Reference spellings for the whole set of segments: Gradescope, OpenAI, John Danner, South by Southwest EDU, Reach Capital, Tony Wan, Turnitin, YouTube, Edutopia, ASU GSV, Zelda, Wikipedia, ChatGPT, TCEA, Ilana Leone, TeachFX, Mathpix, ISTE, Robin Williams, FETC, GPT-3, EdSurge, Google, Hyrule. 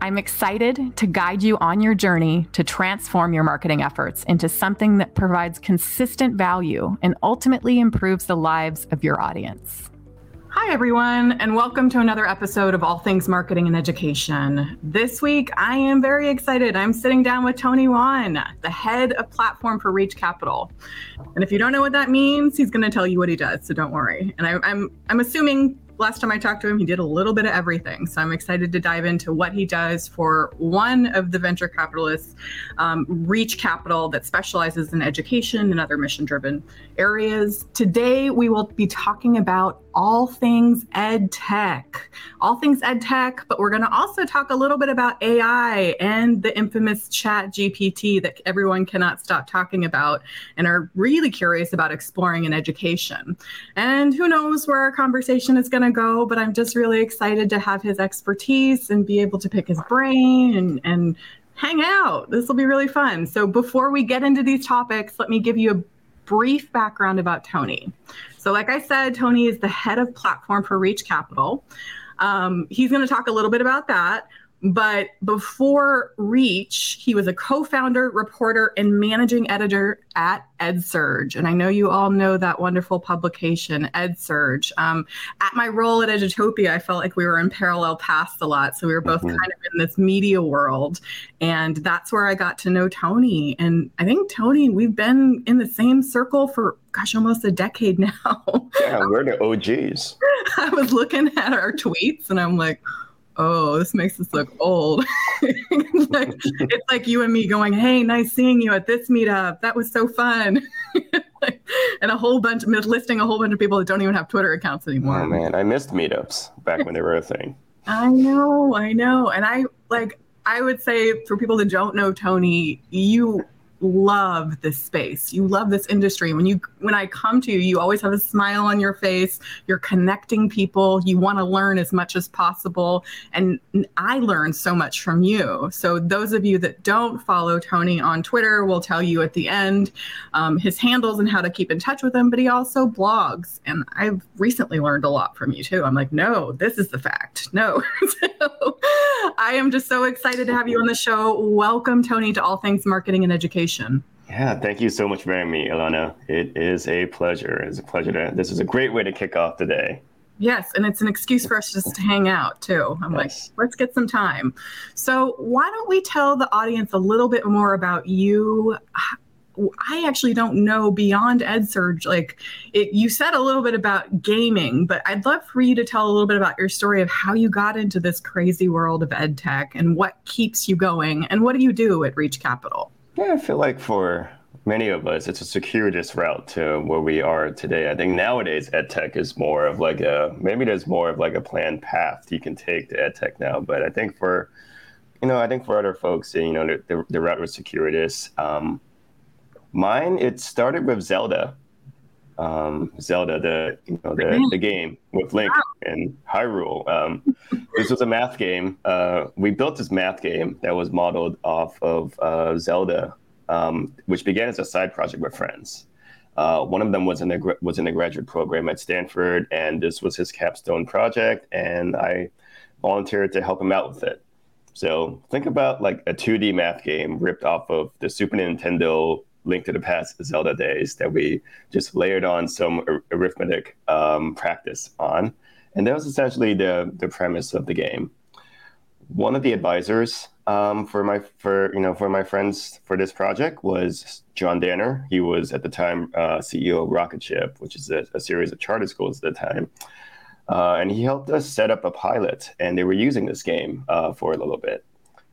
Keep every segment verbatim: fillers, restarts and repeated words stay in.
I'm excited to guide you on your journey to transform your marketing efforts into something that provides consistent value and ultimately improves the lives of your audience. Hi, everyone, and welcome to another episode of All Things Marketing and Education. This week, I am very excited. I'm sitting down with Tony Wan, the head of platform for Reach Capital. And if you don't know what that means, he's going to tell you what he does, so don't worry. And I, I'm I'm assuming last time I talked to him, he did a little bit of everything. So I'm excited to dive into what he does for one of the venture capitalists, um, Reach Capital, that specializes in education and other mission-driven areas. Today, we will be talking about all things ed tech, all things ed tech, but we're going to also talk a little bit about A I and the infamous ChatGPT that everyone cannot stop talking about and are really curious about exploring in education. And who knows where our conversation is going to go, but I'm just really excited to have his expertise and be able to pick his brain and, and hang out. This will be really fun. So before we get into these topics, let me give you a brief background about Tony. So like I said, Tony is the head of platform for Reach Capital. Um, he's going to talk a little bit about that. But before Reach, he was a co-founder, reporter, and managing editor at EdSurge. And I know you all know that wonderful publication, EdSurge. Um, at my role at Edutopia, I felt like we were in parallel paths a lot. So we were both mm-hmm. kind of in this media world. And that's where I got to know Tony. And I think, Tony, we've been in the same circle for, gosh, almost a decade now. Yeah, we're the O Gs. I was looking at our tweets, and I'm like, oh, this makes us look old. It's, like, it's like you and me going, hey, nice seeing you at this meetup. That was so fun. Like, and a whole bunch, listing a whole bunch of people that don't even have Twitter accounts anymore. Oh, man, I missed meetups back when they were a thing. I know, I know. And I like, I would say for people that don't know Tony, you love this space. You love this industry. When you, when I come to you, you always have a smile on your face. You're connecting people. You want to learn as much as possible. And I learn so much from you. So those of you that don't follow Tony on Twitter will tell you at the end um, his handles and how to keep in touch with him. But he also blogs. And I've recently learned a lot from you too. I'm like, no, this is the fact. No. So I am just so excited to have you on the show. Welcome, Tony, to All Things Marketing and Education. Yeah, thank you so much for having me, Ilana. It is a pleasure. It's a pleasure to. This is a great way to kick off the day. Yes, and it's an excuse for us just to hang out too. I'm yes. like, let's get some time. So why don't we tell the audience a little bit more about you? I actually don't know beyond EdSurge. Like, it, you said a little bit about gaming, but I'd love for you to tell a little bit about your story of how you got into this crazy world of ed tech and what keeps you going and what do you do at Reach Capital? Yeah, I feel like for many of us, it's a circuitous route to where we are today. I think nowadays, EdTech is more of like a, maybe there's more of like a planned path you can take to EdTech now. But I think for, you know, I think for other folks, you know, the, the, the route was circuitous. Um, mine, it started with Zelda. Um, Zelda, the you know the, the game with Link and Hyrule. Um, this was a math game. Uh, we built this math game that was modeled off of uh, Zelda, um, which began as a side project with friends. Uh, one of them was in the was in the graduate program at Stanford, and this was his capstone project. And I volunteered to help him out with it. So think about like a two D math game ripped off of the Super Nintendo. Linked to the past Zelda days that we just layered on some ar- arithmetic um, practice on. And that was essentially the the premise of the game. One of the advisors um, for my for you know for my friends for this project was John Danner. He was at the time uh, C E O of Rocketship, which is a, a series of charter schools at the time. Uh, and he helped us set up a pilot, and they were using this game uh, for a little bit.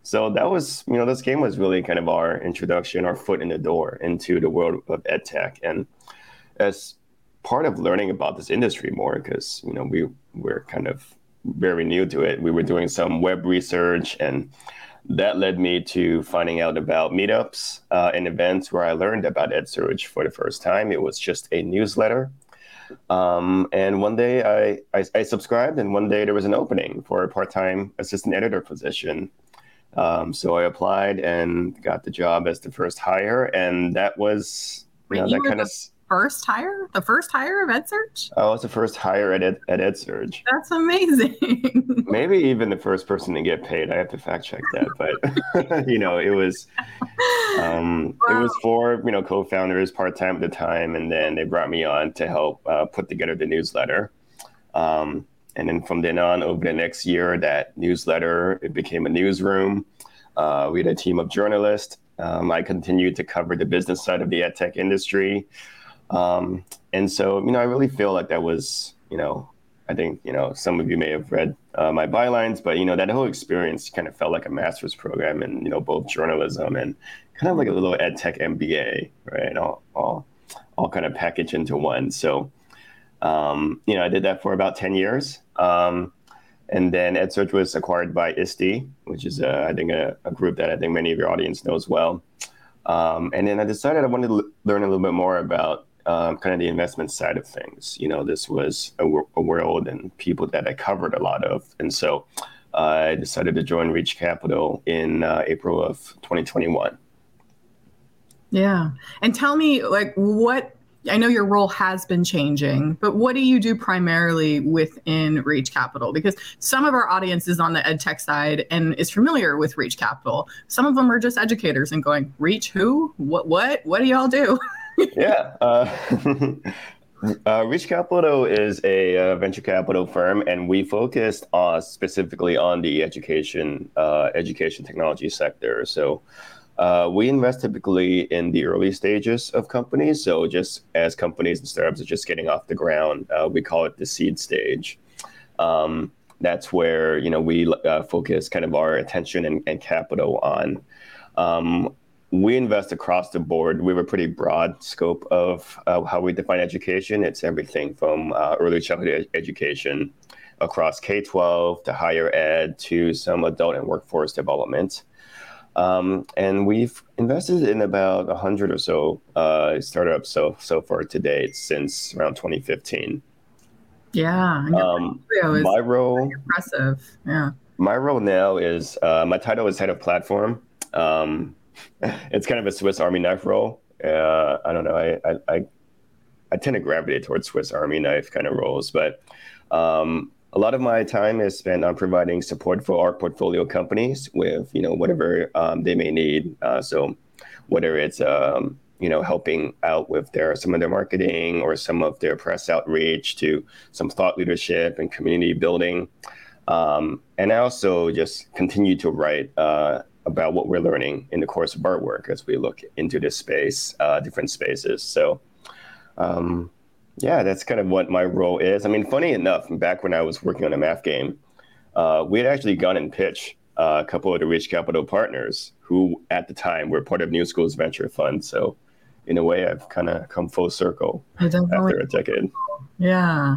So that was, you know, this game was really kind of our introduction, our foot in the door into the world of EdTech. And as part of learning about this industry more, because, you know, we, we're kind of very new to it. We were doing some web research, and that led me to finding out about meetups uh, and events where I learned about EdSurge for the first time. It was just a newsletter. Um, and one day I, I, I subscribed, and one day there was an opening for a part-time assistant editor position. Um, so I applied and got the job as the first hire. And that was, you know, Wait, you that kind of... first hire? The first hire of EdSurge? I was the first hire at, Ed, at EdSurge. That's amazing. Maybe even the first person to get paid. I have to fact check that. But, you know, it was um, wow. it was four, you know, co-founders part-time at the time. And then they brought me on to help uh, put together the newsletter. Um, and then from then on, over the next year, that newsletter, it became a newsroom. Uh, we had a team of journalists. Um, I continued to cover the business side of the ed tech industry. Um, and so, you know, I really feel like that was, you know, I think, you know, some of you may have read uh, my bylines, but, you know, that whole experience kind of felt like a master's program in, you know, both journalism and kind of like a little ed tech M B A, right? All, all, all kind of packaged into one. So, um, you know, I did that for about ten years. Um, and then EdSurge was acquired by I S T E, which is, uh, I think, a, a group that I think many of your audience knows well. Um, and then I decided I wanted to l- learn a little bit more about Um, kind of the investment side of things. You know, this was a, w- a world and people that I covered a lot of. And so uh, I decided to join Reach Capital in uh, April of twenty twenty-one. Yeah. And tell me, like, what, I know your role has been changing, but what do you do primarily within Reach Capital? Because some of our audience is on the ed tech side and is familiar with Reach Capital. Some of them are just educators and going, Reach who? What, what, what do y'all do? Yeah. Uh, uh, Reach Capital is a uh, venture capital firm, and we focused on, specifically on the education uh, education technology sector. So uh, we invest typically in the early stages of companies. So just as companies and startups are just getting off the ground, uh, we call it the seed stage. Um, that's where, you know, we uh, focus kind of our attention and, and capital on. Um, We invest across the board. We have a pretty broad scope of uh, how we define education. It's everything from uh, early childhood ed- education across K through twelve to higher ed to some adult and workforce development. Um, and we've invested in about one hundred or so uh, startups so, so far to date since around twenty fifteen. Yeah. Um, is my role, impressive. Yeah. My role now is, uh, my title is head of platform. Um, It's kind of a Swiss Army knife role. Uh, I don't know. I, I I I tend to gravitate towards Swiss Army knife kind of roles, but um, a lot of my time is spent on providing support for our portfolio companies with, you know, whatever um, they may need. Uh, so whether it's um, you know, helping out with their some of their marketing or some of their press outreach to some thought leadership and community building, um, and I also just continue to write. Uh, about what we're learning in the course of our work as we look into this space, uh, different spaces. So, um, yeah, that's kind of what my role is. I mean, funny enough, back when I was working on a math game, uh, we had actually gone and pitched uh, a couple of the Reach Capital partners who at the time were part of New Schools Venture Fund. So in a way, I've kind of come full circle after a decade. Yeah.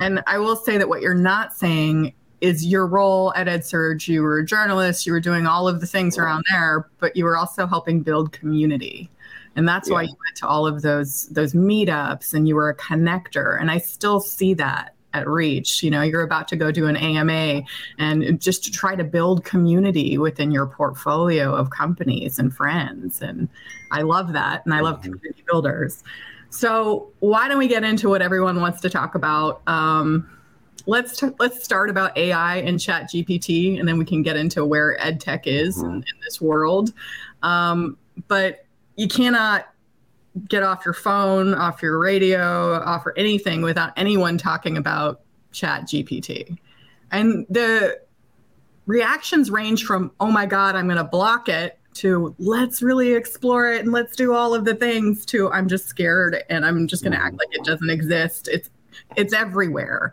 And I will say that what you're not saying is your role at EdSurge, you were a journalist, you were doing all of the things around there, but you were also helping build community. And that's yeah. why you went to all of those those meetups and you were a connector. And I still see that at Reach. You know, you're about to go do an A M A and just to try to build community within your portfolio of companies and friends. And I love that. And I love mm-hmm. community builders. So why don't we get into what everyone wants to talk about? Um, Let's t- let's start about A I and ChatGPT, and then we can get into where EdTech is mm-hmm. in, in this world. Um, but you cannot get off your phone, off your radio, off or anything without anyone talking about ChatGPT. And the reactions range from, oh my God, I'm going to block it, to let's really explore it and let's do all of the things, to I'm just scared and I'm just going to mm-hmm. act like it doesn't exist. It's It's everywhere.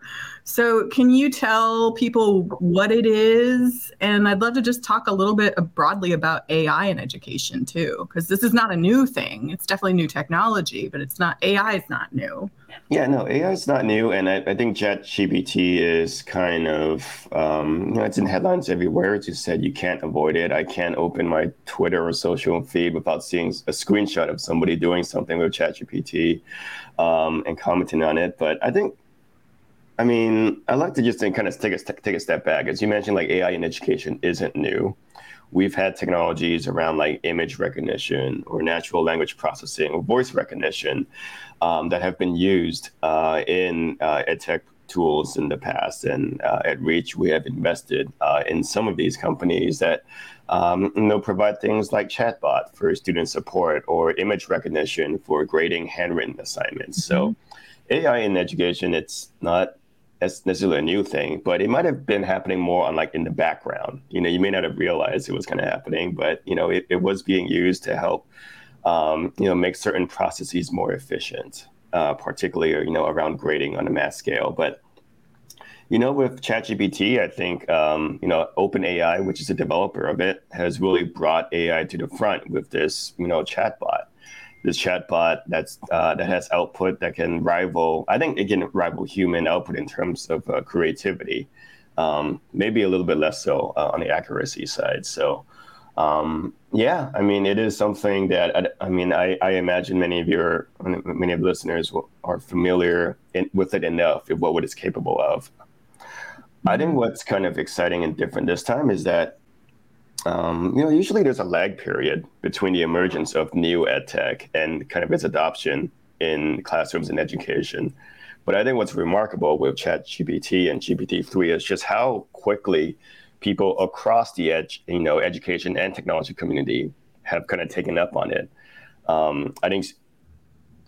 So can you tell people what it is? And I'd love to just talk a little bit broadly about A I in education too, because this is not a new thing. It's definitely new technology, but it's not, A I is not new. Yeah, no, A I is not new. And I, I think ChatGPT is kind of, um, you know, it's in headlines everywhere. It's just said you can't avoid it. I can't open my Twitter or social feed without seeing a screenshot of somebody doing something with ChatGPT um, and commenting on it. But I think, I mean, I like to just think, kind of take a, take a step back. As you mentioned, like A I in education isn't new. We've had technologies around like image recognition or natural language processing or voice recognition um, that have been used uh, in uh, edtech tools in the past. And uh, at Reach, we have invested uh, in some of these companies that um, you know, provide things like chatbot for student support or image recognition for grading handwritten assignments. Mm-hmm. So A I in education, it's not that's necessarily a new thing, but it might have been happening more on like in the background. You know, you may not have realized it was kind of happening, but you know, it, it was being used to help, um, you know, make certain processes more efficient, uh, particularly, you know, around grading on a mass scale. But, you know, with ChatGPT, I think, um, you know, OpenAI, which is a developer of it, has really brought A I to the front with this, you know, chatbot. This chatbot that's uh, that has output that can rival, I think it can rival human output in terms of uh, creativity, um, maybe a little bit less so uh, on the accuracy side. So, um, yeah, I mean, it is something that I, I mean, I, I imagine many of your many of the listeners will, are familiar in, with it enough of what it is capable of. I think what's kind of exciting and different this time is that. Um, you know, usually there's a lag period between the emergence of new edtech and kind of its adoption in classrooms and education. But I think what's remarkable with ChatGPT and G P T three is just how quickly people across the ed- you know, education and technology community have kind of taken up on it. Um, I think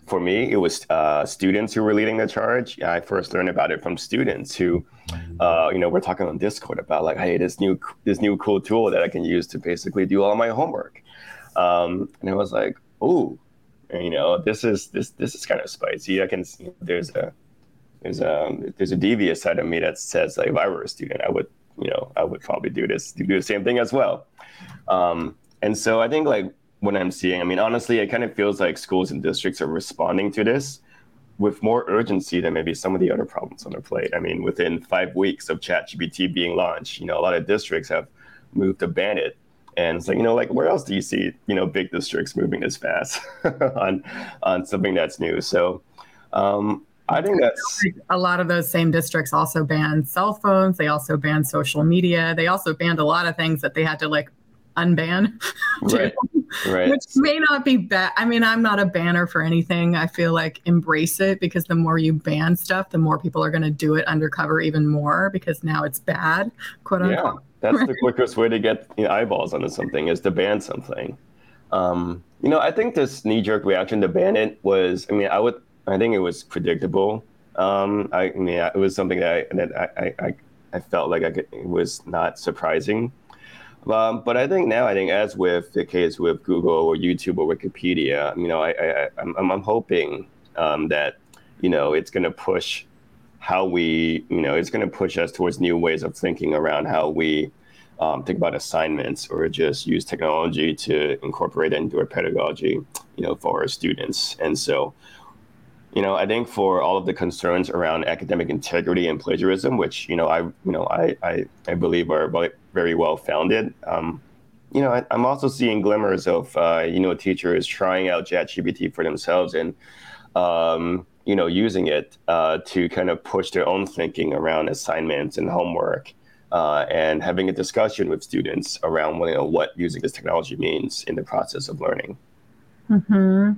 for me, it was uh, students who were leading the charge. I first learned about it from students who, uh, you know, we're talking on Discord about like, hey, this new this new cool tool that I can use to basically do all my homework. Um, and it was like, oh, you know, this is this this is kind of spicy. I can see there's a there's a there's a devious side of me that says like, if I were a student, I would you know I would probably do this do the same thing as well. Um, and so I think like. What I'm seeing, I mean, honestly, it kind of feels like schools and districts are responding to this with more urgency than maybe some of the other problems on their plate. I mean, within five weeks of ChatGPT being launched, you know, a lot of districts have moved to ban it. And it's like, you know, like where else do you see, you know, big districts moving this fast on on something that's new? So um, I think that's a lot of those same districts also banned cell phones. They also banned social media. They also banned a lot of things that they had to like unban. Right. Right. Which may not be bad. I mean, I'm not a banner for anything. I feel like embrace it because the more you ban stuff, the more people are going to do it undercover even more because now it's bad, quote unquote. Yeah, that's the quickest way to get you know, eyeballs onto something is to ban something. Um, you know, I think this knee-jerk reaction to ban it was, I mean, I would, I think it was predictable. Um, I, I mean, it was something that I, that I, I, I felt like I could, it was not surprising. Um, but I think now, I think as with the case with Google or YouTube or Wikipedia, you know, I, I, I'm, I'm hoping um, that, you know, it's going to push how we, you know, it's going to push us towards new ways of thinking around how we um, think about assignments or just use technology to incorporate into our pedagogy, you know, for our students. And so, you know, I think for all of the concerns around academic integrity and plagiarism, which, you know, I, you know, I, I, I believe are very well founded. Um, you know, I, I'm also seeing glimmers of, uh, you know, teachers trying out ChatGPT for themselves and, um, you know, using it uh, to kind of push their own thinking around assignments and homework uh, and having a discussion with students around you know, what using this technology means in the process of learning. Hmm.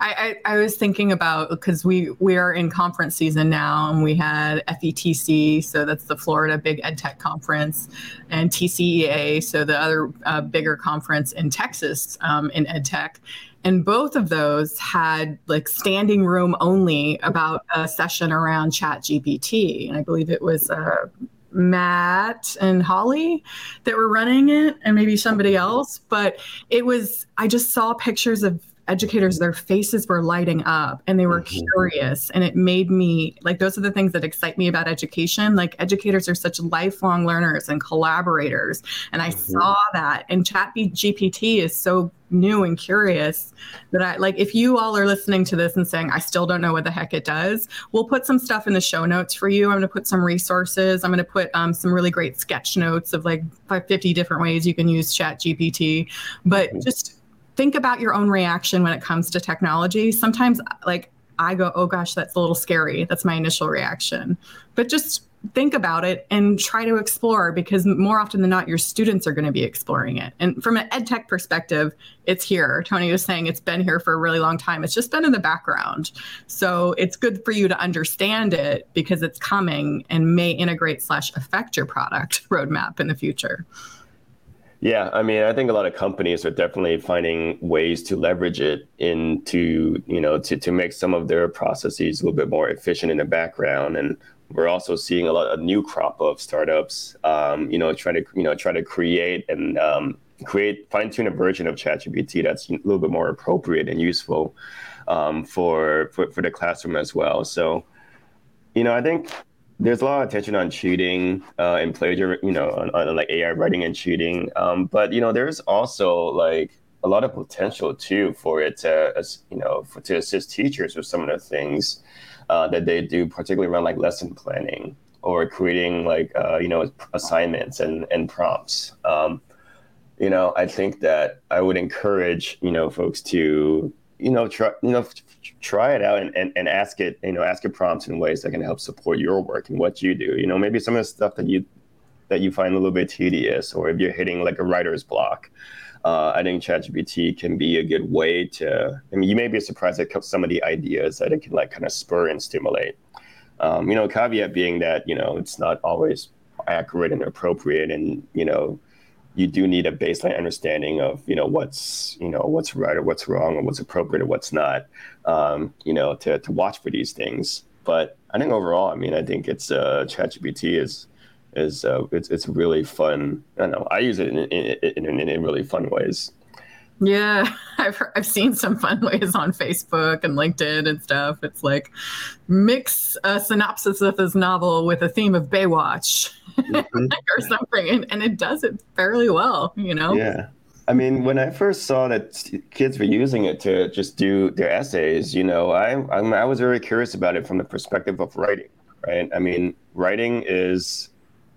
I, I, I was thinking about because we, we are in conference season now and we had F E T C, so that's the Florida Big EdTech Conference, and T C E A, so the other uh, bigger conference in Texas um, in EdTech. And both of those had like standing room only about a session around ChatGPT. And I believe it was uh, Matt and Holly that were running it and maybe somebody else. But it was, I just saw pictures of educators, their faces were lighting up and they were mm-hmm. curious. And it made me, like, those are the things that excite me about education. Like, educators are such lifelong learners and collaborators. And I mm-hmm. saw that. And ChatGPT is so new and curious that I, like, if you all are listening to this and saying, I still don't know what the heck it does, we'll put some stuff in the show notes for you. I'm going to put some resources. I'm going to put um, some really great sketch notes of like fifty different ways you can use ChatGPT. But mm-hmm. just think about your own reaction when it comes to technology. Sometimes, like, I go, oh gosh, that's a little scary. That's my initial reaction. But just think about it and try to explore, because more often than not, your students are going to be exploring it. And from an ed tech perspective, it's here. Tony was saying it's been here for a really long time. It's just been in the background. So it's good for you to understand it because it's coming and may integrate slash affect your product roadmap in the future. Yeah, I mean, I think a lot of companies are definitely finding ways to leverage it into, you know, to, to make some of their processes a little bit more efficient in the background. And we're also seeing a lot of new crop of startups, um, you know, trying to, you know, try to create and um, create, fine tune a version of ChatGPT that's a little bit more appropriate and useful um, for, for, for the classroom as well. So, you know, I think there's a lot of attention on cheating uh, and plagiarism, you know, on, on like A I writing and cheating. Um, but, you know, there's also like a lot of potential, too, for it to, as, you know, for, to assist teachers with some of the things uh, that they do, particularly around like lesson planning or creating like, uh, you know, assignments and, and prompts. Um, you know, I think that I would encourage, you know, folks to, you know, try, you know, try it out and, and, and ask it, you know, ask it prompts in ways that can help support your work and what you do. You know, maybe some of the stuff that you that you find a little bit tedious, or if you're hitting like a writer's block, uh, I think ChatGPT can be a good way to, I mean, you may be surprised at some of the ideas that it can like kind of spur and stimulate. Um, you know, caveat being that, you know, it's not always accurate and appropriate, and, you know, you do need a baseline understanding of, you know, what's, you know, what's right or what's wrong, or what's appropriate or what's not, um, you know, to, to watch for these things. But I think overall, I mean, I think it's uh, ChatGPT is is uh, it's it's really fun. I don't know, I use it in in, in, in really fun ways. Yeah, I've heard, I've seen some fun ways on Facebook and LinkedIn and stuff. It's like, mix a synopsis of this novel with a theme of Baywatch mm-hmm. or something, and, and it does it fairly well, you know? Yeah. I mean, when I first saw that kids were using it to just do their essays, you know, I I was very curious about it from the perspective of writing, right? I mean, writing is...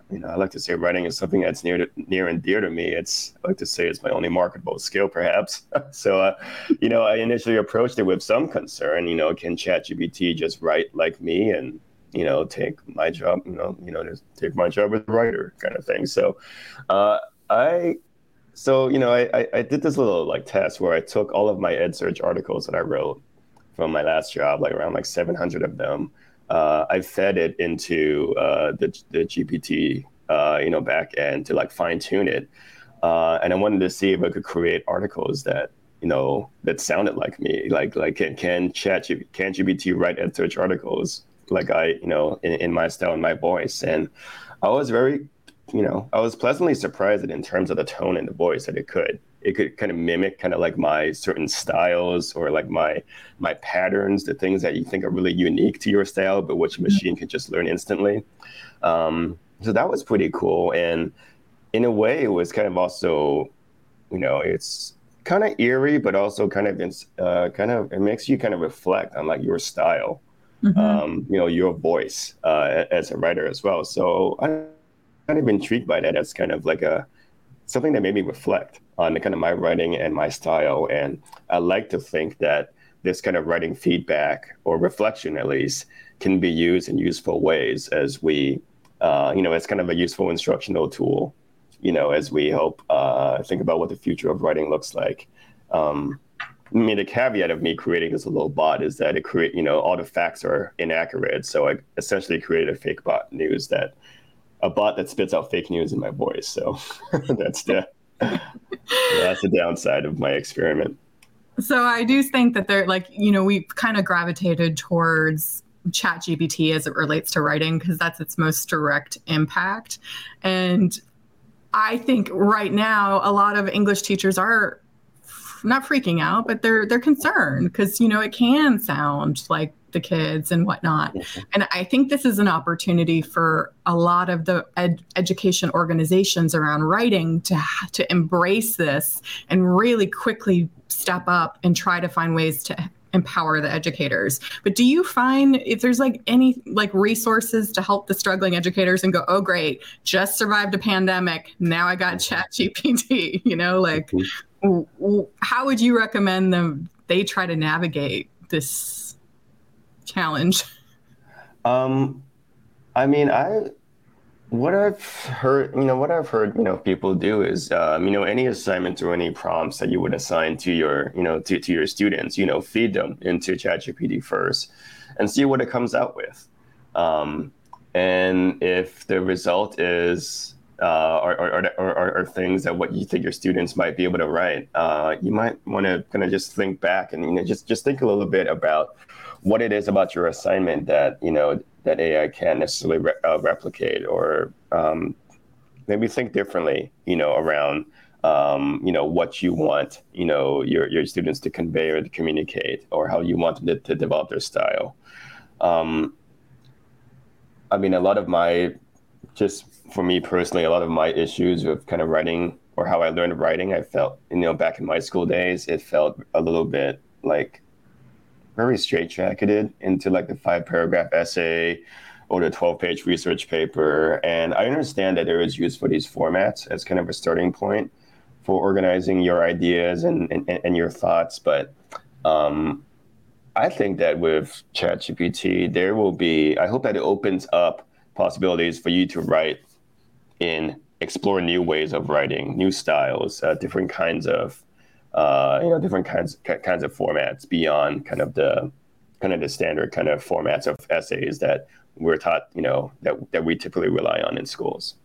You know, I like to say writing is something that's near to, near and dear to me. It's, I like to say it's my only marketable skill, perhaps. So, uh, you know, I initially approached it with some concern. You know, can ChatGPT just write like me and, you know, take my job, you know, you know, just take my job as a writer kind of thing. So uh, I, so, you know, I, I, I did this little like test where I took all of my EdSurge articles that I wrote from my last job, like around like seven hundred of them. Uh, I fed it into uh, the the G P T, uh, you know, back end to like fine tune it, uh, and I wanted to see if I could create articles that, you know, that sounded like me. Like like can can chat can G P T write EdSurge articles like I, you know, in, in my style and my voice? And I was very, you know, I was pleasantly surprised that in terms of the tone and the voice that it could. It could kind of mimic kind of like my certain styles or like my my patterns, the things that you think are really unique to your style, but which a machine can just learn instantly. Um, so that was pretty cool. And in a way, it was kind of also, you know, it's kind of eerie, but also kind of uh, kind of it makes you kind of reflect on like your style, mm-hmm. um, you know, your voice uh, as a writer as well. So I'm kind of intrigued by that as kind of like a something that made me reflect on the kind of my writing and my style. And I like to think that this kind of writing feedback or reflection, at least, can be used in useful ways as we, uh, you know, as kind of a useful instructional tool, you know, as we help uh, think about what the future of writing looks like. Um, I mean, the caveat of me creating this little bot is that it create, you know, all the facts are inaccurate. So I essentially created a fake bot news that, a bot that spits out fake news in my voice. So that's the, that's the downside of my experiment. So I do think that they're like, you know, we've kind of gravitated towards ChatGPT as it relates to writing because that's its most direct impact. And I think right now, a lot of English teachers are not freaking out, but they're they're concerned because, you know, it can sound like the kids and whatnot. And I think this is an opportunity for a lot of the ed- education organizations around writing to to embrace this and really quickly step up and try to find ways to empower the educators. But do you find if there's like any like resources to help the struggling educators and go, oh, great, just survived a pandemic. Now I got ChatGPT, you know, like how would you recommend them? They try to navigate this challenge. Um, I mean, I what I've heard, you know, what I've heard, you know, people do is, um, you know, any assignment or any prompts that you would assign to your, you know, to, to your students, you know, feed them into ChatGPT first and see what it comes out with. Um, and if the result is, uh, are, are, are, are things that what you think your students might be able to write, uh, you might want to kind of just think back and, you know, just, just think a little bit about what it is about your assignment that, you know, that A I can't necessarily re- uh, replicate, or um, maybe think differently, you know, around, um, you know, what you want, you know, your your students to convey or to communicate, or how you want them to, to develop their style. Um, I mean, a lot of my, just for me personally, a lot of my issues with kind of writing or how I learned writing, I felt, you know, back in my school days, it felt a little bit like very straightjacketed into like the five paragraph essay or the twelve page research paper. And I understand that there is use for these formats as kind of a starting point for organizing your ideas and, and, and your thoughts. But um, I think that with ChatGPT, there will be, I hope that it opens up possibilities for you to write in, explore new ways of writing, new styles, uh, different kinds of Uh, you know, different kinds kinds of formats beyond kind of the kind of the standard kind of formats of essays that we're taught, you know, that that we typically rely on in schools.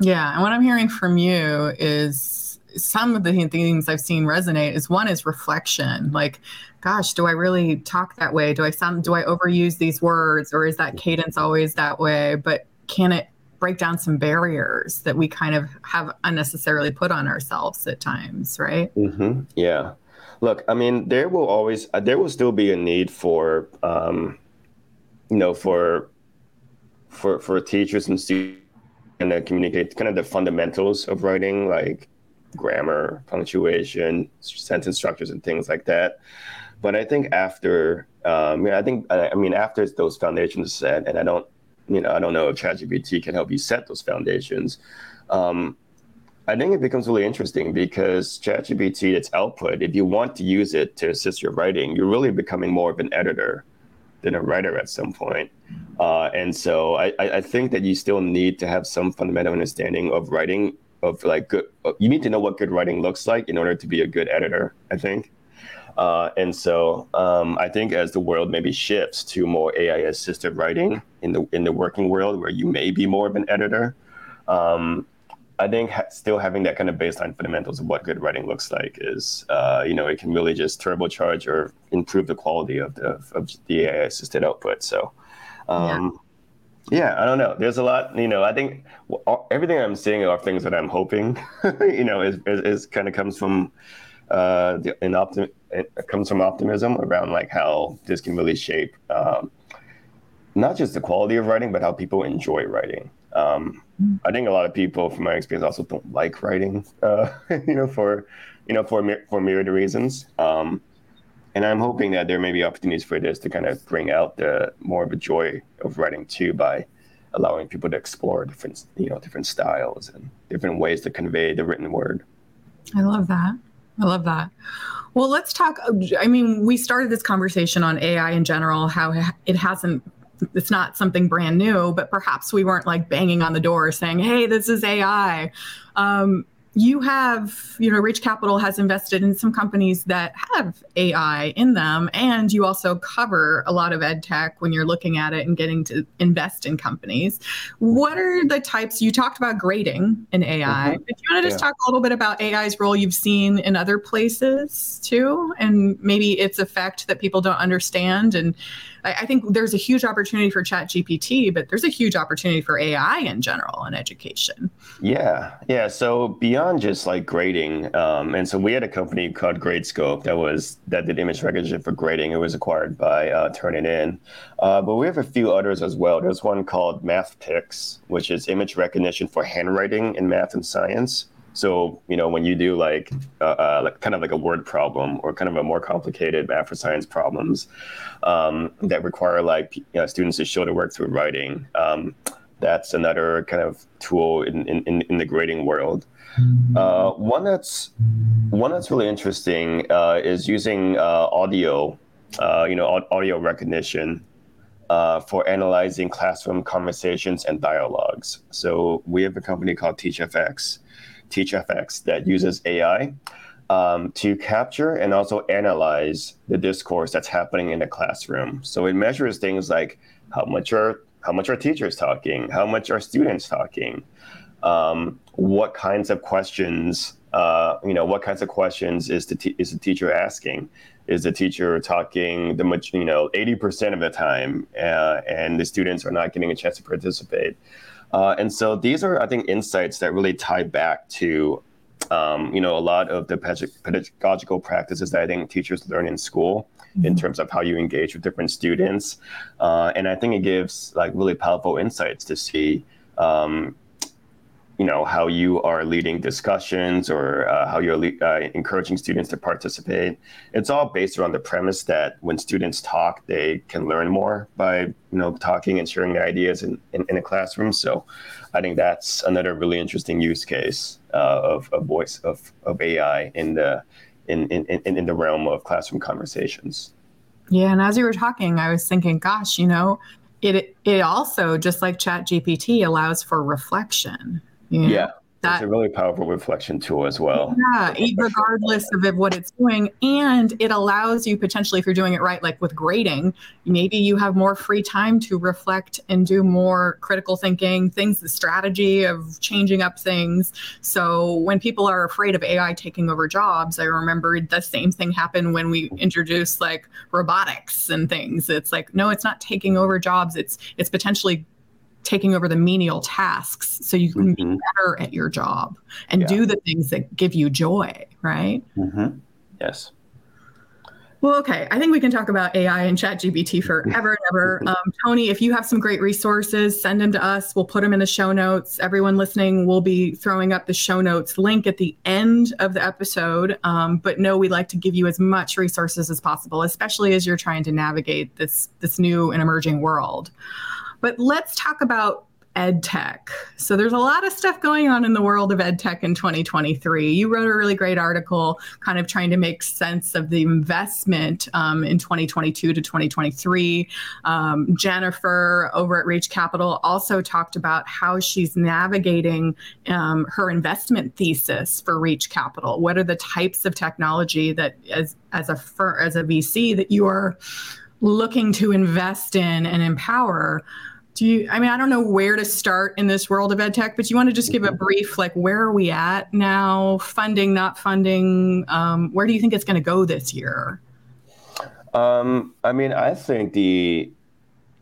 Yeah, and what I'm hearing from you is some of the things I've seen resonate is one is reflection. Like, gosh, do I really talk that way? Do I sound? Do I overuse these words, or is that cadence always that way? But can it break down some barriers that we kind of have unnecessarily put on ourselves at times, right? Mm-hmm. Yeah. Look, I mean, there will always, uh, there will still be a need for, um, you know, for, for, for teachers and students to communicate kind of the fundamentals of writing, like grammar, punctuation, sentence structures, and things like that. But I think after, um, I think, I mean, after those foundations are set, and I don't, You know, I don't know if ChatGPT can help you set those foundations. Um, I think it becomes really interesting because ChatGPT, its output, if you want to use it to assist your writing, you're really becoming more of an editor than a writer at some point. Uh, and so I, I think that you still need to have some fundamental understanding of writing, of like good, you need to know what good writing looks like in order to be a good editor, I think. Uh, and so um, I think as the world maybe shifts to more A I-assisted writing in the in the working world, where you may be more of an editor, um, I think ha- still having that kind of baseline fundamentals of what good writing looks like is, uh, you know, it can really just turbocharge or improve the quality of the of the A I-assisted output. So, um, yeah. yeah, I don't know. There's a lot, you know, I think all, everything I'm seeing are things that I'm hoping, you know, is, is, is kind of comes from uh, the, an optimism. It comes from optimism around like how this can really shape um, not just the quality of writing, but how people enjoy writing. Um, I think a lot of people, from my experience, also don't like writing, uh, you know, for you know for for myriad reasons. Um, and I'm hoping that there may be opportunities for this to kind of bring out the more of a joy of writing too, by allowing people to explore different you know different styles and different ways to convey the written word. I love that. I love that. Well, let's talk. I mean, we started this conversation on A I in general, how it hasn't, it's not something brand new, but perhaps we weren't like banging on the door saying, hey, this is A I. Um, you have, you know, Reach Capital has invested in some companies that have A I in them. And you also cover a lot of ed tech when you're looking at it and getting to invest in companies. What are the types? You talked about grading in A I. Mm-hmm. If you want to just yeah. talk a little bit about A I's role you've seen in other places too, and maybe its effect that people don't understand, and I, I think there's a huge opportunity for ChatGPT, but there's a huge opportunity for A I in general in education. Yeah, yeah. So beyond just like grading, um, and so we had a company called Gradescope that was that did image recognition for grading. It was acquired by uh, Turnitin, uh, but we have a few others as well. There's one called Mathpix, which is image recognition for handwriting in math and science. So, you know, when you do like, uh, uh, like kind of like a word problem or kind of a more complicated math or science problems um, that require like you know, students to show their work through writing, um, that's another kind of tool in, in, in the grading world. Uh, one that's one that's really interesting uh, is using uh, audio, uh, you know, audio recognition. Uh, for analyzing classroom conversations and dialogues. So we have a company called TeachFX, TeachFX that uses A I um, to capture and also analyze the discourse that's happening in the classroom. So it measures things like how much are how much are teachers talking, how much are students talking, um, what kinds of questions uh, you know what kinds of questions is the t- is the teacher asking. Is the teacher talking the much, you know, eighty percent of the time, uh, and the students are not getting a chance to participate. Uh, and so these are, I think, insights that really tie back to, um, you know, a lot of the pedagogical practices that I think teachers learn in school mm-hmm. in terms of how you engage with different students. Uh, and I think it gives like really powerful insights to see, um, you know, how you are leading discussions or uh, how you're le- uh, encouraging students to participate. It's all based around the premise that when students talk, they can learn more by, you know, talking and sharing their ideas in, in, in a classroom. So I think that's another really interesting use case uh, of, of voice, of, of A I in the, in, in, in, in the realm of classroom conversations. Yeah, and as you were talking, I was thinking, gosh, you know, it it also, just like ChatGPT, allows for reflection. You know, yeah, that, it's a really powerful reflection tool as well. Yeah, regardless of what it's doing. And it allows you potentially, if you're doing it right, like with grading, maybe you have more free time to reflect and do more critical thinking, things, the strategy of changing up things. So when people are afraid of A I taking over jobs, I remember the same thing happened when we introduced like robotics and things. It's like, no, it's not taking over jobs. It's it's potentially taking over the menial tasks so you can mm-hmm. be better at your job and yeah. do the things that give you joy, right? Mm-hmm. Yes. Well, okay. I think we can talk about A I and ChatGPT forever and ever. Um, Tony, if you have some great resources, send them to us. We'll put them in the show notes. Everyone listening will be throwing up the show notes link at the end of the episode. Um, but no, we like to give you as much resources as possible, especially as you're trying to navigate this this new and emerging world. But let's talk about ed tech. So there's a lot of stuff going on in the world of ed tech in twenty twenty-three. You wrote a really great article kind of trying to make sense of the investment um, in twenty twenty-two to twenty twenty-three. Um, Jennifer over at Reach Capital also talked about how she's navigating um, her investment thesis for Reach Capital. What are the types of technology that as as a fir- as a V C that you are looking to invest in and empower? Do you, I mean, I don't know where to start in this world of edtech, but you want to just give a brief, like, where are we at now? Funding, not funding? Um, where do you think it's going to go this year? Um, I mean, I think the,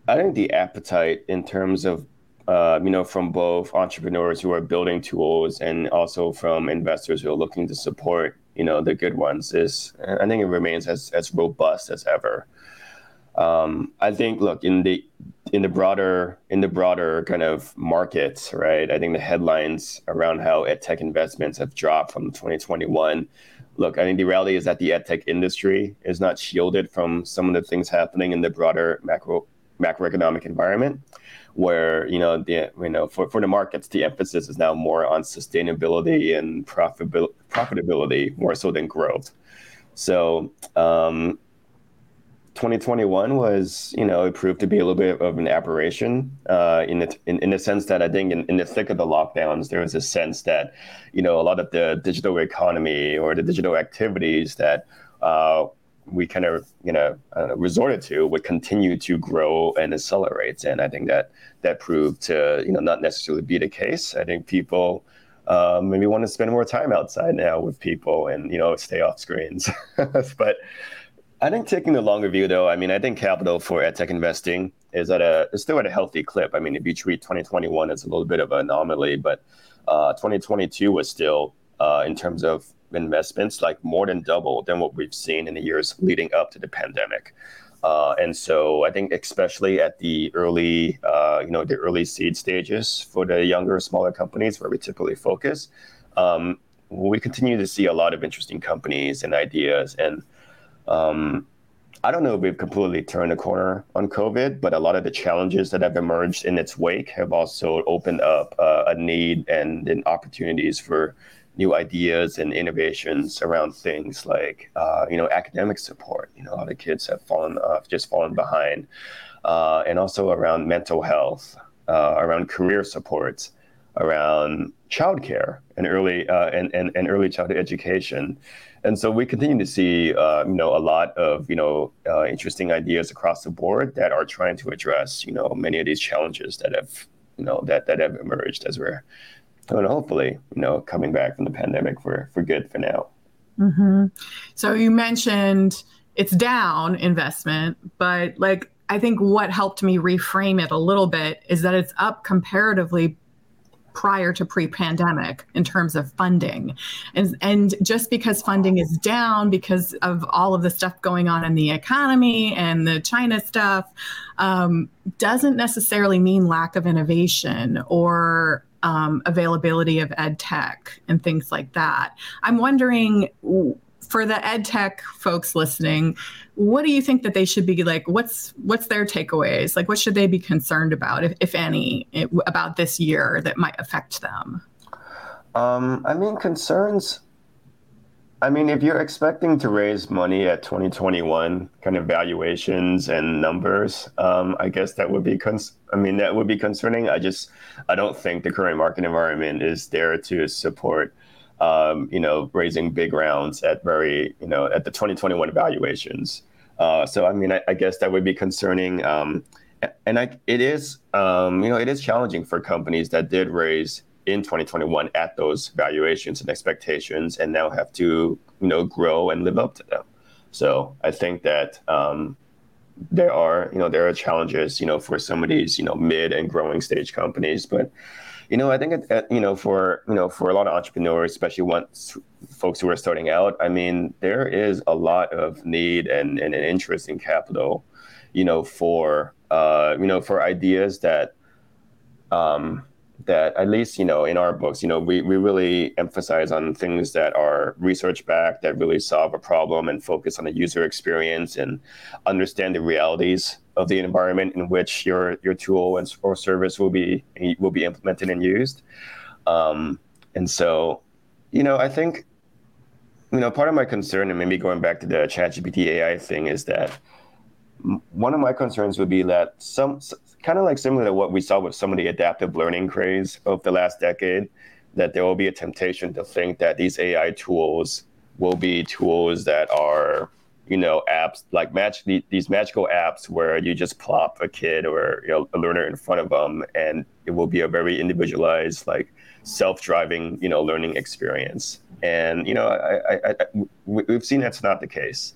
I think the appetite in terms of, uh, you know, from both entrepreneurs who are building tools and also from investors who are looking to support, you know, the good ones is, I think it remains as, as robust as ever. Um, I think, look, in the in the broader in the broader kind of market, right? I think the headlines around how edtech investments have dropped from twenty twenty-one. Look, I think the reality is that the edtech industry is not shielded from some of the things happening in the broader macro macroeconomic environment, where you know the you know for, for the markets, the emphasis is now more on sustainability and profitabil- profitability more so than growth. So. Um, twenty twenty-one was, you know, it proved to be a little bit of an aberration uh, in, the, in in the sense that I think in, in the thick of the lockdowns, there was a sense that, you know, a lot of the digital economy or the digital activities that uh, we kind of, you know, uh, resorted to would continue to grow and accelerate. And I think that that proved to, you know, not necessarily be the case. I think people uh, maybe want to spend more time outside now with people and, you know, stay off screens. But I think taking the longer view, though, I mean, I think capital for edtech investing is at a is still at a healthy clip. I mean, if you treat twenty twenty-one as a little bit of an anomaly, but uh, twenty twenty-two was still, uh, in terms of investments, like more than double than what we've seen in the years leading up to the pandemic. Uh, and so I think especially at the early, uh, you know, the early seed stages for the younger, smaller companies where we typically focus, um, we continue to see a lot of interesting companies and ideas. And um, I don't know if we've completely turned the corner on COVID, but a lot of the challenges that have emerged in its wake have also opened up uh, a need and, and opportunities for new ideas and innovations around things like, uh, you know, academic support. You know, a lot of kids have fallen off, just fallen behind, uh, and also around mental health, uh, around career supports, around childcare and early uh, and, and and early childhood education. And so we continue to see, uh, you know, a lot of, you know, uh, interesting ideas across the board that are trying to address, you know, many of these challenges that have, you know, that that have emerged as we're. And hopefully, you know, coming back from the pandemic for for good for now. Mm-hmm. So you mentioned it's down investment, but like I think what helped me reframe it a little bit is that it's up comparatively prior to pre-pandemic in terms of funding. And and just because funding is down because of all of the stuff going on in the economy and the China stuff, um, doesn't necessarily mean lack of innovation or Um, availability of ed tech and things like that. I'm wondering, for the ed tech folks listening, what do you think that they should be like? What's what's their takeaways? Like, what should they be concerned about, if, if any, it, about this year that might affect them? Um, I mean, concerns. I mean, if you're expecting to raise money at twenty twenty-one kind of valuations and numbers, um, I guess that would be, cons- I mean, that would be concerning. I just, I don't think the current market environment is there to support, um, you know, raising big rounds at very, you know, at the twenty twenty-one valuations. Uh, so, I mean, I, I guess that would be concerning. Um, and I, it is, um, you know, it is challenging for companies that did raise in twenty twenty-one at those valuations and expectations and now have to, you know, grow and live up to them. So I think that um, there are, you know, there are challenges, you know, for some of these, you know, mid and growing stage companies. But, you know, I think, it, it, you know, for, you know, for a lot of entrepreneurs, especially once folks who are starting out, I mean, there is a lot of need and, and an interest in capital, you know, for, uh, you know, for ideas that, um, that at least, you know, in our books, you know, we, we really emphasize on things that are research backed, that really solve a problem and focus on the user experience and understand the realities of the environment in which your your tool and or service will be will be implemented and used. Um, and so, you know, I think, you know, part of my concern, and maybe going back to the ChatGPT A I thing, is that one of my concerns would be that some kind of like similar to what we saw with some of the adaptive learning craze of the last decade, that there will be a temptation to think that these A I tools will be tools that are, you know, apps like match these magical apps where you just plop a kid or, you know, a learner in front of them, and it will be a very individualized, like self-driving, you know, learning experience. And, you know, I, I, I we've seen that's not the case.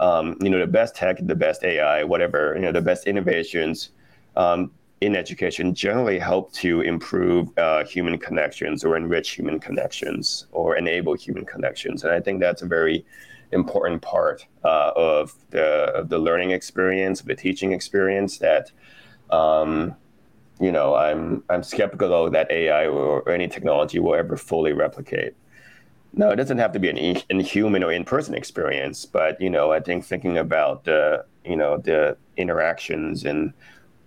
Um, you know, the best tech, the best A I, whatever, you know, the best innovations um, in education generally help to improve uh, human connections or enrich human connections or enable human connections. And I think that's a very important part uh, of the of the learning experience, the teaching experience that, um, you know, I'm I'm skeptical of that A I or any technology will ever fully replicate. No, it doesn't have to be an in-human or in-person experience, but, you know, I think thinking about the, you know, the interactions and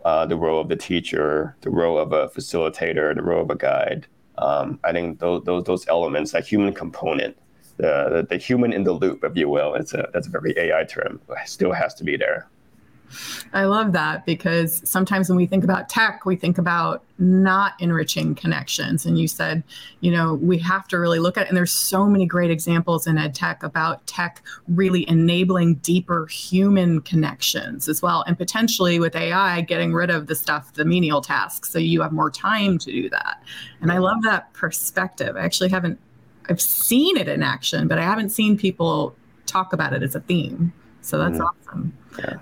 uh, the role of the teacher, the role of a facilitator, the role of a guide, um, I think those those those elements, that human component, the, the the human in the loop, if you will, it's a that's a very A I term, still has to be there. I love that, because sometimes when we think about tech, we think about not enriching connections. And you said, you know, we have to really look at it. And there's so many great examples in ed tech about tech really enabling deeper human connections as well. And potentially with A I, getting rid of the stuff, the menial tasks, so you have more time to do that. And I love that perspective. I actually haven't, I've seen it in action, but I haven't seen people talk about it as a theme. So that's mm. awesome. Yeah.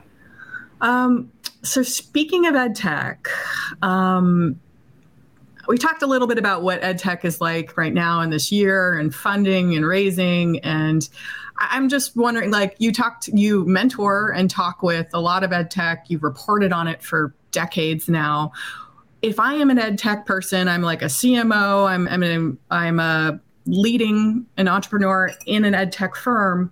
Um, so speaking of ed tech, um, we talked a little bit about what ed tech is like right now and this year and funding and raising. And I'm just wondering, like you talked, you mentor and talk with a lot of ed tech. You've reported on it for decades now. If I am an ed tech person, I'm like a C M O, I'm, I'm, an, I'm a leading an entrepreneur in an ed tech firm.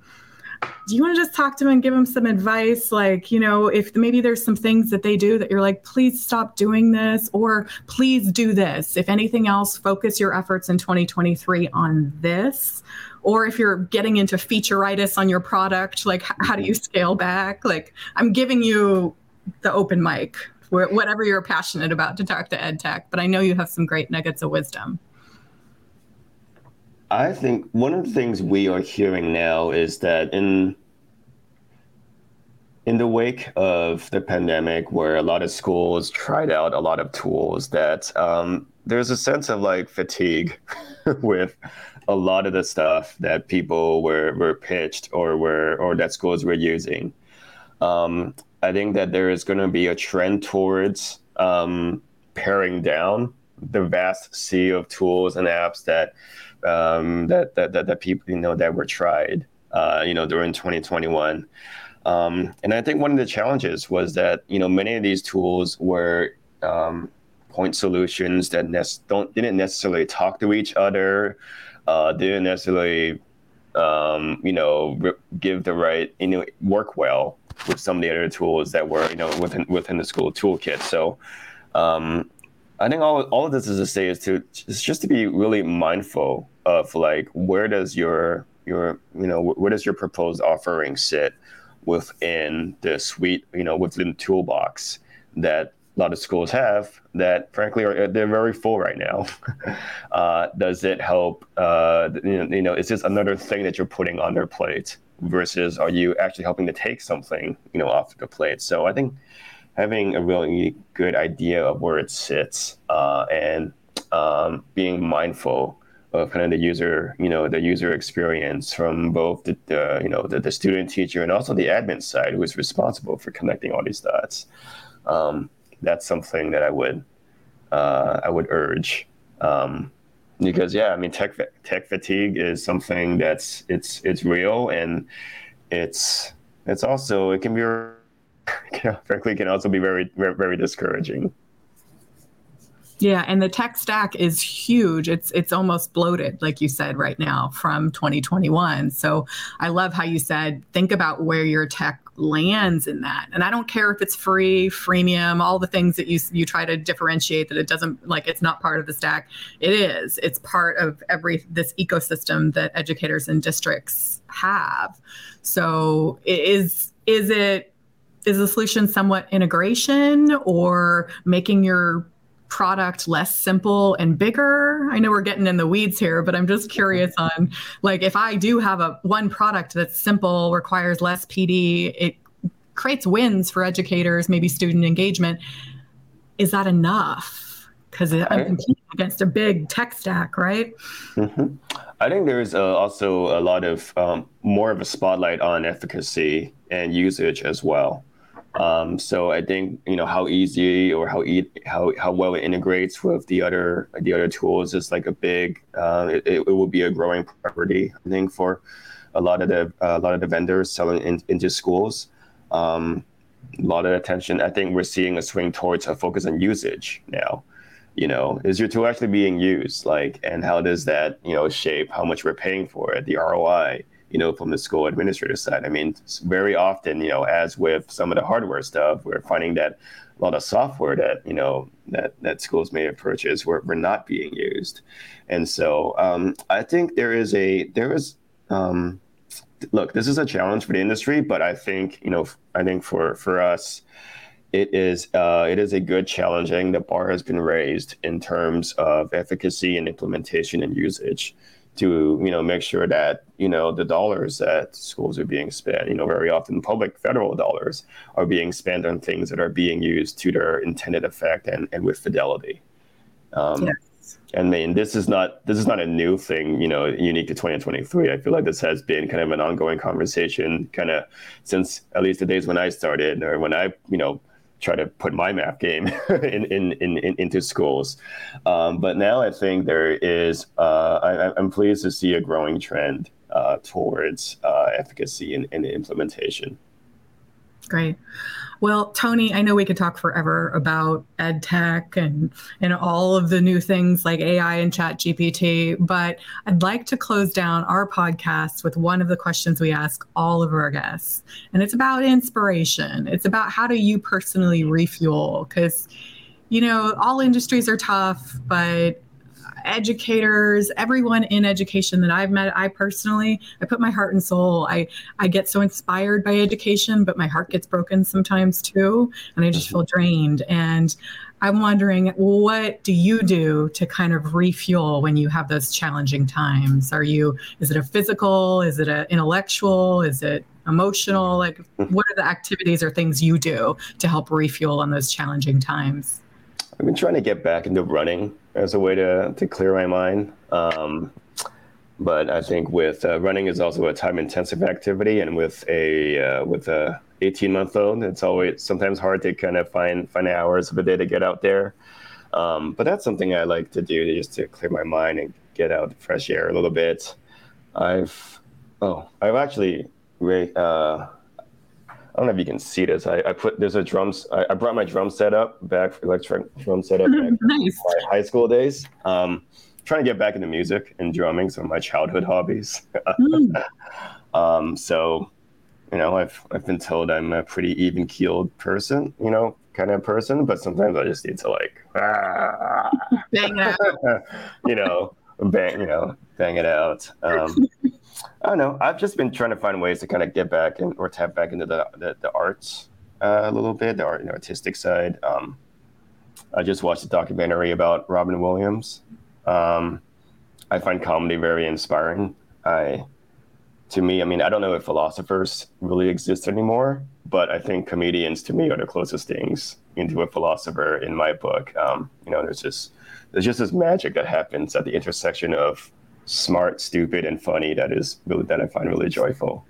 Do you want to just talk to them and give them some advice? Like, you know, if maybe there's some things that they do that you're like, please stop doing this, or please do this. If anything else, focus your efforts in twenty twenty-three on this. Or if you're getting into featureitis on your product, like how do you scale back? Like I'm giving you the open mic, whatever you're passionate about to talk to EdTech, but I know you have some great nuggets of wisdom. I think one of the things we are hearing now is that in in the wake of the pandemic, where a lot of schools tried out a lot of tools, that um, there's a sense of like fatigue with a lot of the stuff that people were, were pitched or were or that schools were using. Um, I think that there is going to be a trend towards um, paring down the vast sea of tools and apps that um, that, that that that people you know that were tried uh, you know during twenty twenty-one. Um, and I think one of the challenges was that you know many of these tools were um, point solutions that ne- don't didn't necessarily talk to each other, uh, didn't necessarily um, you know give the right you know work well with some of the other tools that were, you know, within within the school toolkit. So um, I think all all of this is to say is to is just to be really mindful of like where does your your you know where does your proposed offering sit within the suite, you know, within the toolbox that a lot of schools have that frankly are they're very full right now. uh, does it help? Uh, you know, you know, is this another thing that you're putting on their plate? Versus are you actually helping to take something, you know, off the plate? So I think having a really good idea of where it sits uh, and um, being mindful of kind of the user, you know, the user experience from both the, the you know, the, the student, teacher, and also the admin side who is responsible for connecting all these dots. Um, that's something that I would uh, I would urge. Um, Because yeah, I mean, tech tech fatigue is something that's it's it's real, and it's it's also it can be can, frankly can also be very very discouraging. Yeah, and the tech stack is huge. It's it's almost bloated, like you said, right now from twenty twenty-one. So I love how you said think about where your tech lands in that, and I don't care if it's free, freemium, all the things that you you try to differentiate that it doesn't like it's not part of the stack. It is. It's part of every this ecosystem that educators and districts have. So it is is it is the solution somewhat integration or making your product less simple and bigger? I know we're getting in the weeds here, but I'm just curious on like if I do have a one product that's simple, requires less P D, it creates wins for educators, maybe student engagement. Is that enough? Because I'm competing against a big tech stack, right? Mm-hmm. I think there's uh, also a lot of um, more of a spotlight on efficacy and usage as well. Um, so I think you know how easy or how e- how how well it integrates with the other the other tools is like a big uh, it, it will be a growing priority I think for a lot of the uh, a lot of the vendors selling in, into schools. Um, a lot of attention I think we're seeing a swing towards a focus on usage now. You know, is your tool actually being used? Like, and how does that you know shape how much we're paying for it? The R O I. You know, from the school administrator side. I mean, very often, you know, as with some of the hardware stuff, we're finding that a lot of software that, you know, that, that schools may have purchased were, were not being used. And so um, I think there is a, there is, um, look, this is a challenge for the industry, but I think, you know, I think for, for us, it is uh, it is a good challenging. The bar has been raised in terms of efficacy and implementation and usage. To you know, make sure that you know the dollars that schools are being spent, you know, very often public federal dollars are being spent on things that are being used to their intended effect and, and with fidelity. Um, yes. I mean, this is not this is not a new thing, you know, unique to twenty twenty-three. I feel like this has been kind of an ongoing conversation kind of since at least the days when I started, or when I, you know, try to put my math game in, in, in, in into schools. Um, but now I think there is, uh, I, I'm pleased to see a growing trend uh, towards uh, efficacy and, and implementation. Great. Well, Tony, I know we could talk forever about ed tech and, and all of the new things like A I and ChatGPT, but I'd like to close down our podcast with one of the questions we ask all of our guests. And it's about inspiration. It's about how do you personally refuel? Because, you know, all industries are tough, but educators, everyone in education that I've met, I personally, I put my heart and soul. I, I get so inspired by education, but my heart gets broken sometimes too. And I just feel drained. And I'm wondering, what do you do to kind of refuel when you have those challenging times? Are you, is it a physical? Is it an intellectual? Is it emotional? Like, what are the activities or things you do to help refuel on those challenging times? I've been trying to get back into running as a way to, to clear my mind. Um, but I think with uh, running is also a time intensive activity, and with a uh, with a eighteen month old, it's always sometimes hard to kind of find find hours of a day to get out there. Um, but that's something I like to do, to just to clear my mind and get out fresh air a little bit. I've oh I've actually uh, I don't know if you can see this. I, I put there's a drums. I, I brought my drum set up back, electric drum set up back nice. from my high school days. Um, trying to get back into music and drumming, some of my childhood hobbies. Mm. um, so, you know, I've I've been told I'm a pretty even keeled person, you know, kind of person. But sometimes I just need to like, ah, bang it out. you know, bang, you know, bang it out. Um, I don't know. I've just been trying to find ways to kind of get back and or tap back into the the, the arts uh, a little bit, the art, the artistic side. Um, I just watched a documentary about Robin Williams. Um, I find comedy very inspiring. I, to me, I mean, I don't know if philosophers really exist anymore, but I think comedians, to me, are the closest things into a philosopher in my book. Um, you know, there's just there's just this magic that happens at the intersection of smart, stupid, and funny that is really, that I find really joyful.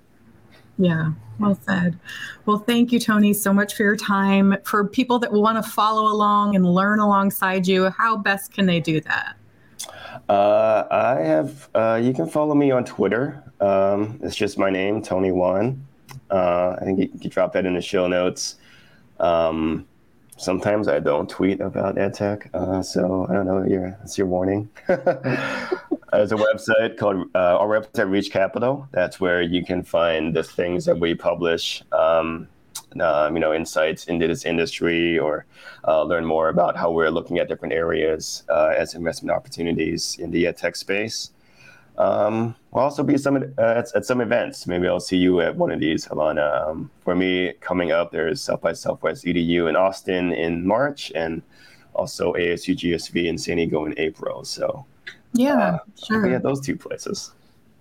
Yeah, well said. Well, thank you, Tony, so much for your time. For people that want to follow along and learn alongside you, how best can they do that? Uh, I have, uh, you can follow me on Twitter. Um, it's just my name, Tony Wan. Uh, I think you can drop that in the show notes. Um, sometimes I don't tweet about EdTech, uh, so I don't know, your, that's your warning. There's a website called, uh, our website, Reach Capital. That's where you can find the things that we publish, um, uh, you know, insights into this industry, or uh, learn more about how we're looking at different areas uh, as investment opportunities in the EdTech space. Um, we'll also be some, uh, at, at some events. Maybe I'll see you at one of these, Ilana. Um, for me, coming up, there's South by Southwest E D U in Austin in March, and also A S U G S V in San Diego in April. So. Yeah, uh, sure. Yeah, those two places.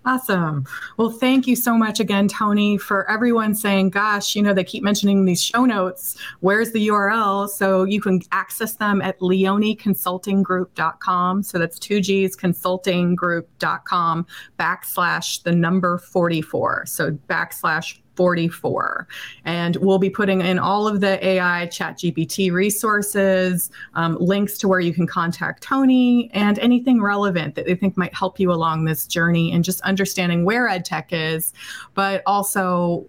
Awesome. Well, thank you so much again, Tony, for everyone saying, gosh, you know, they keep mentioning these show notes. Where's the U R L? So you can access them at leone consulting group dot com. So that's two G's, consulting group dot com backslash the number forty-four. So backslash forty-four. And we'll be putting in all of the A I ChatGPT resources, um, links to where you can contact Tony, and anything relevant that they think might help you along this journey and just understanding where EdTech is, but also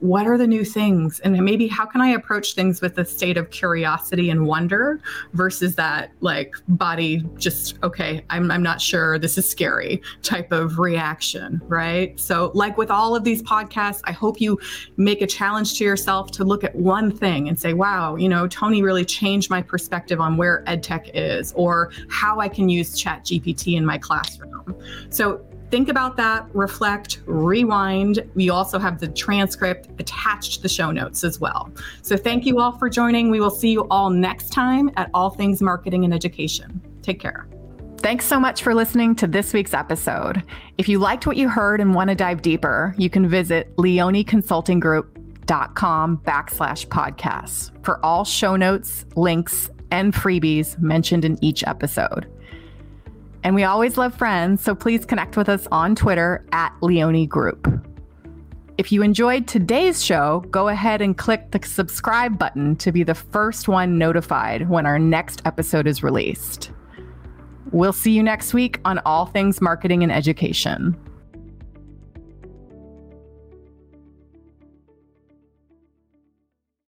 what are the new things, and maybe how can I approach things with a state of curiosity and wonder versus that like body just, okay, I'm I'm not sure, this is scary type of reaction, right? So like with all of these podcasts, I hope you make a challenge to yourself to look at one thing and say, wow, you know, Tony really changed my perspective on where EdTech is, or how I can use ChatGPT in my classroom. So think about that, reflect, rewind. We also have the transcript attached to the show notes as well. So thank you all for joining. We will see you all next time at All Things Marketing and Education. Take care. Thanks so much for listening to this week's episode. If you liked what you heard and want to dive deeper, you can visit leone consulting group dot com backslash podcasts for all show notes, links, and freebies mentioned in each episode. And we always love friends, so please connect with us on Twitter at Leone Group. If you enjoyed today's show, go ahead and click the subscribe button to be the first one notified when our next episode is released. We'll see you next week on all things marketing and education.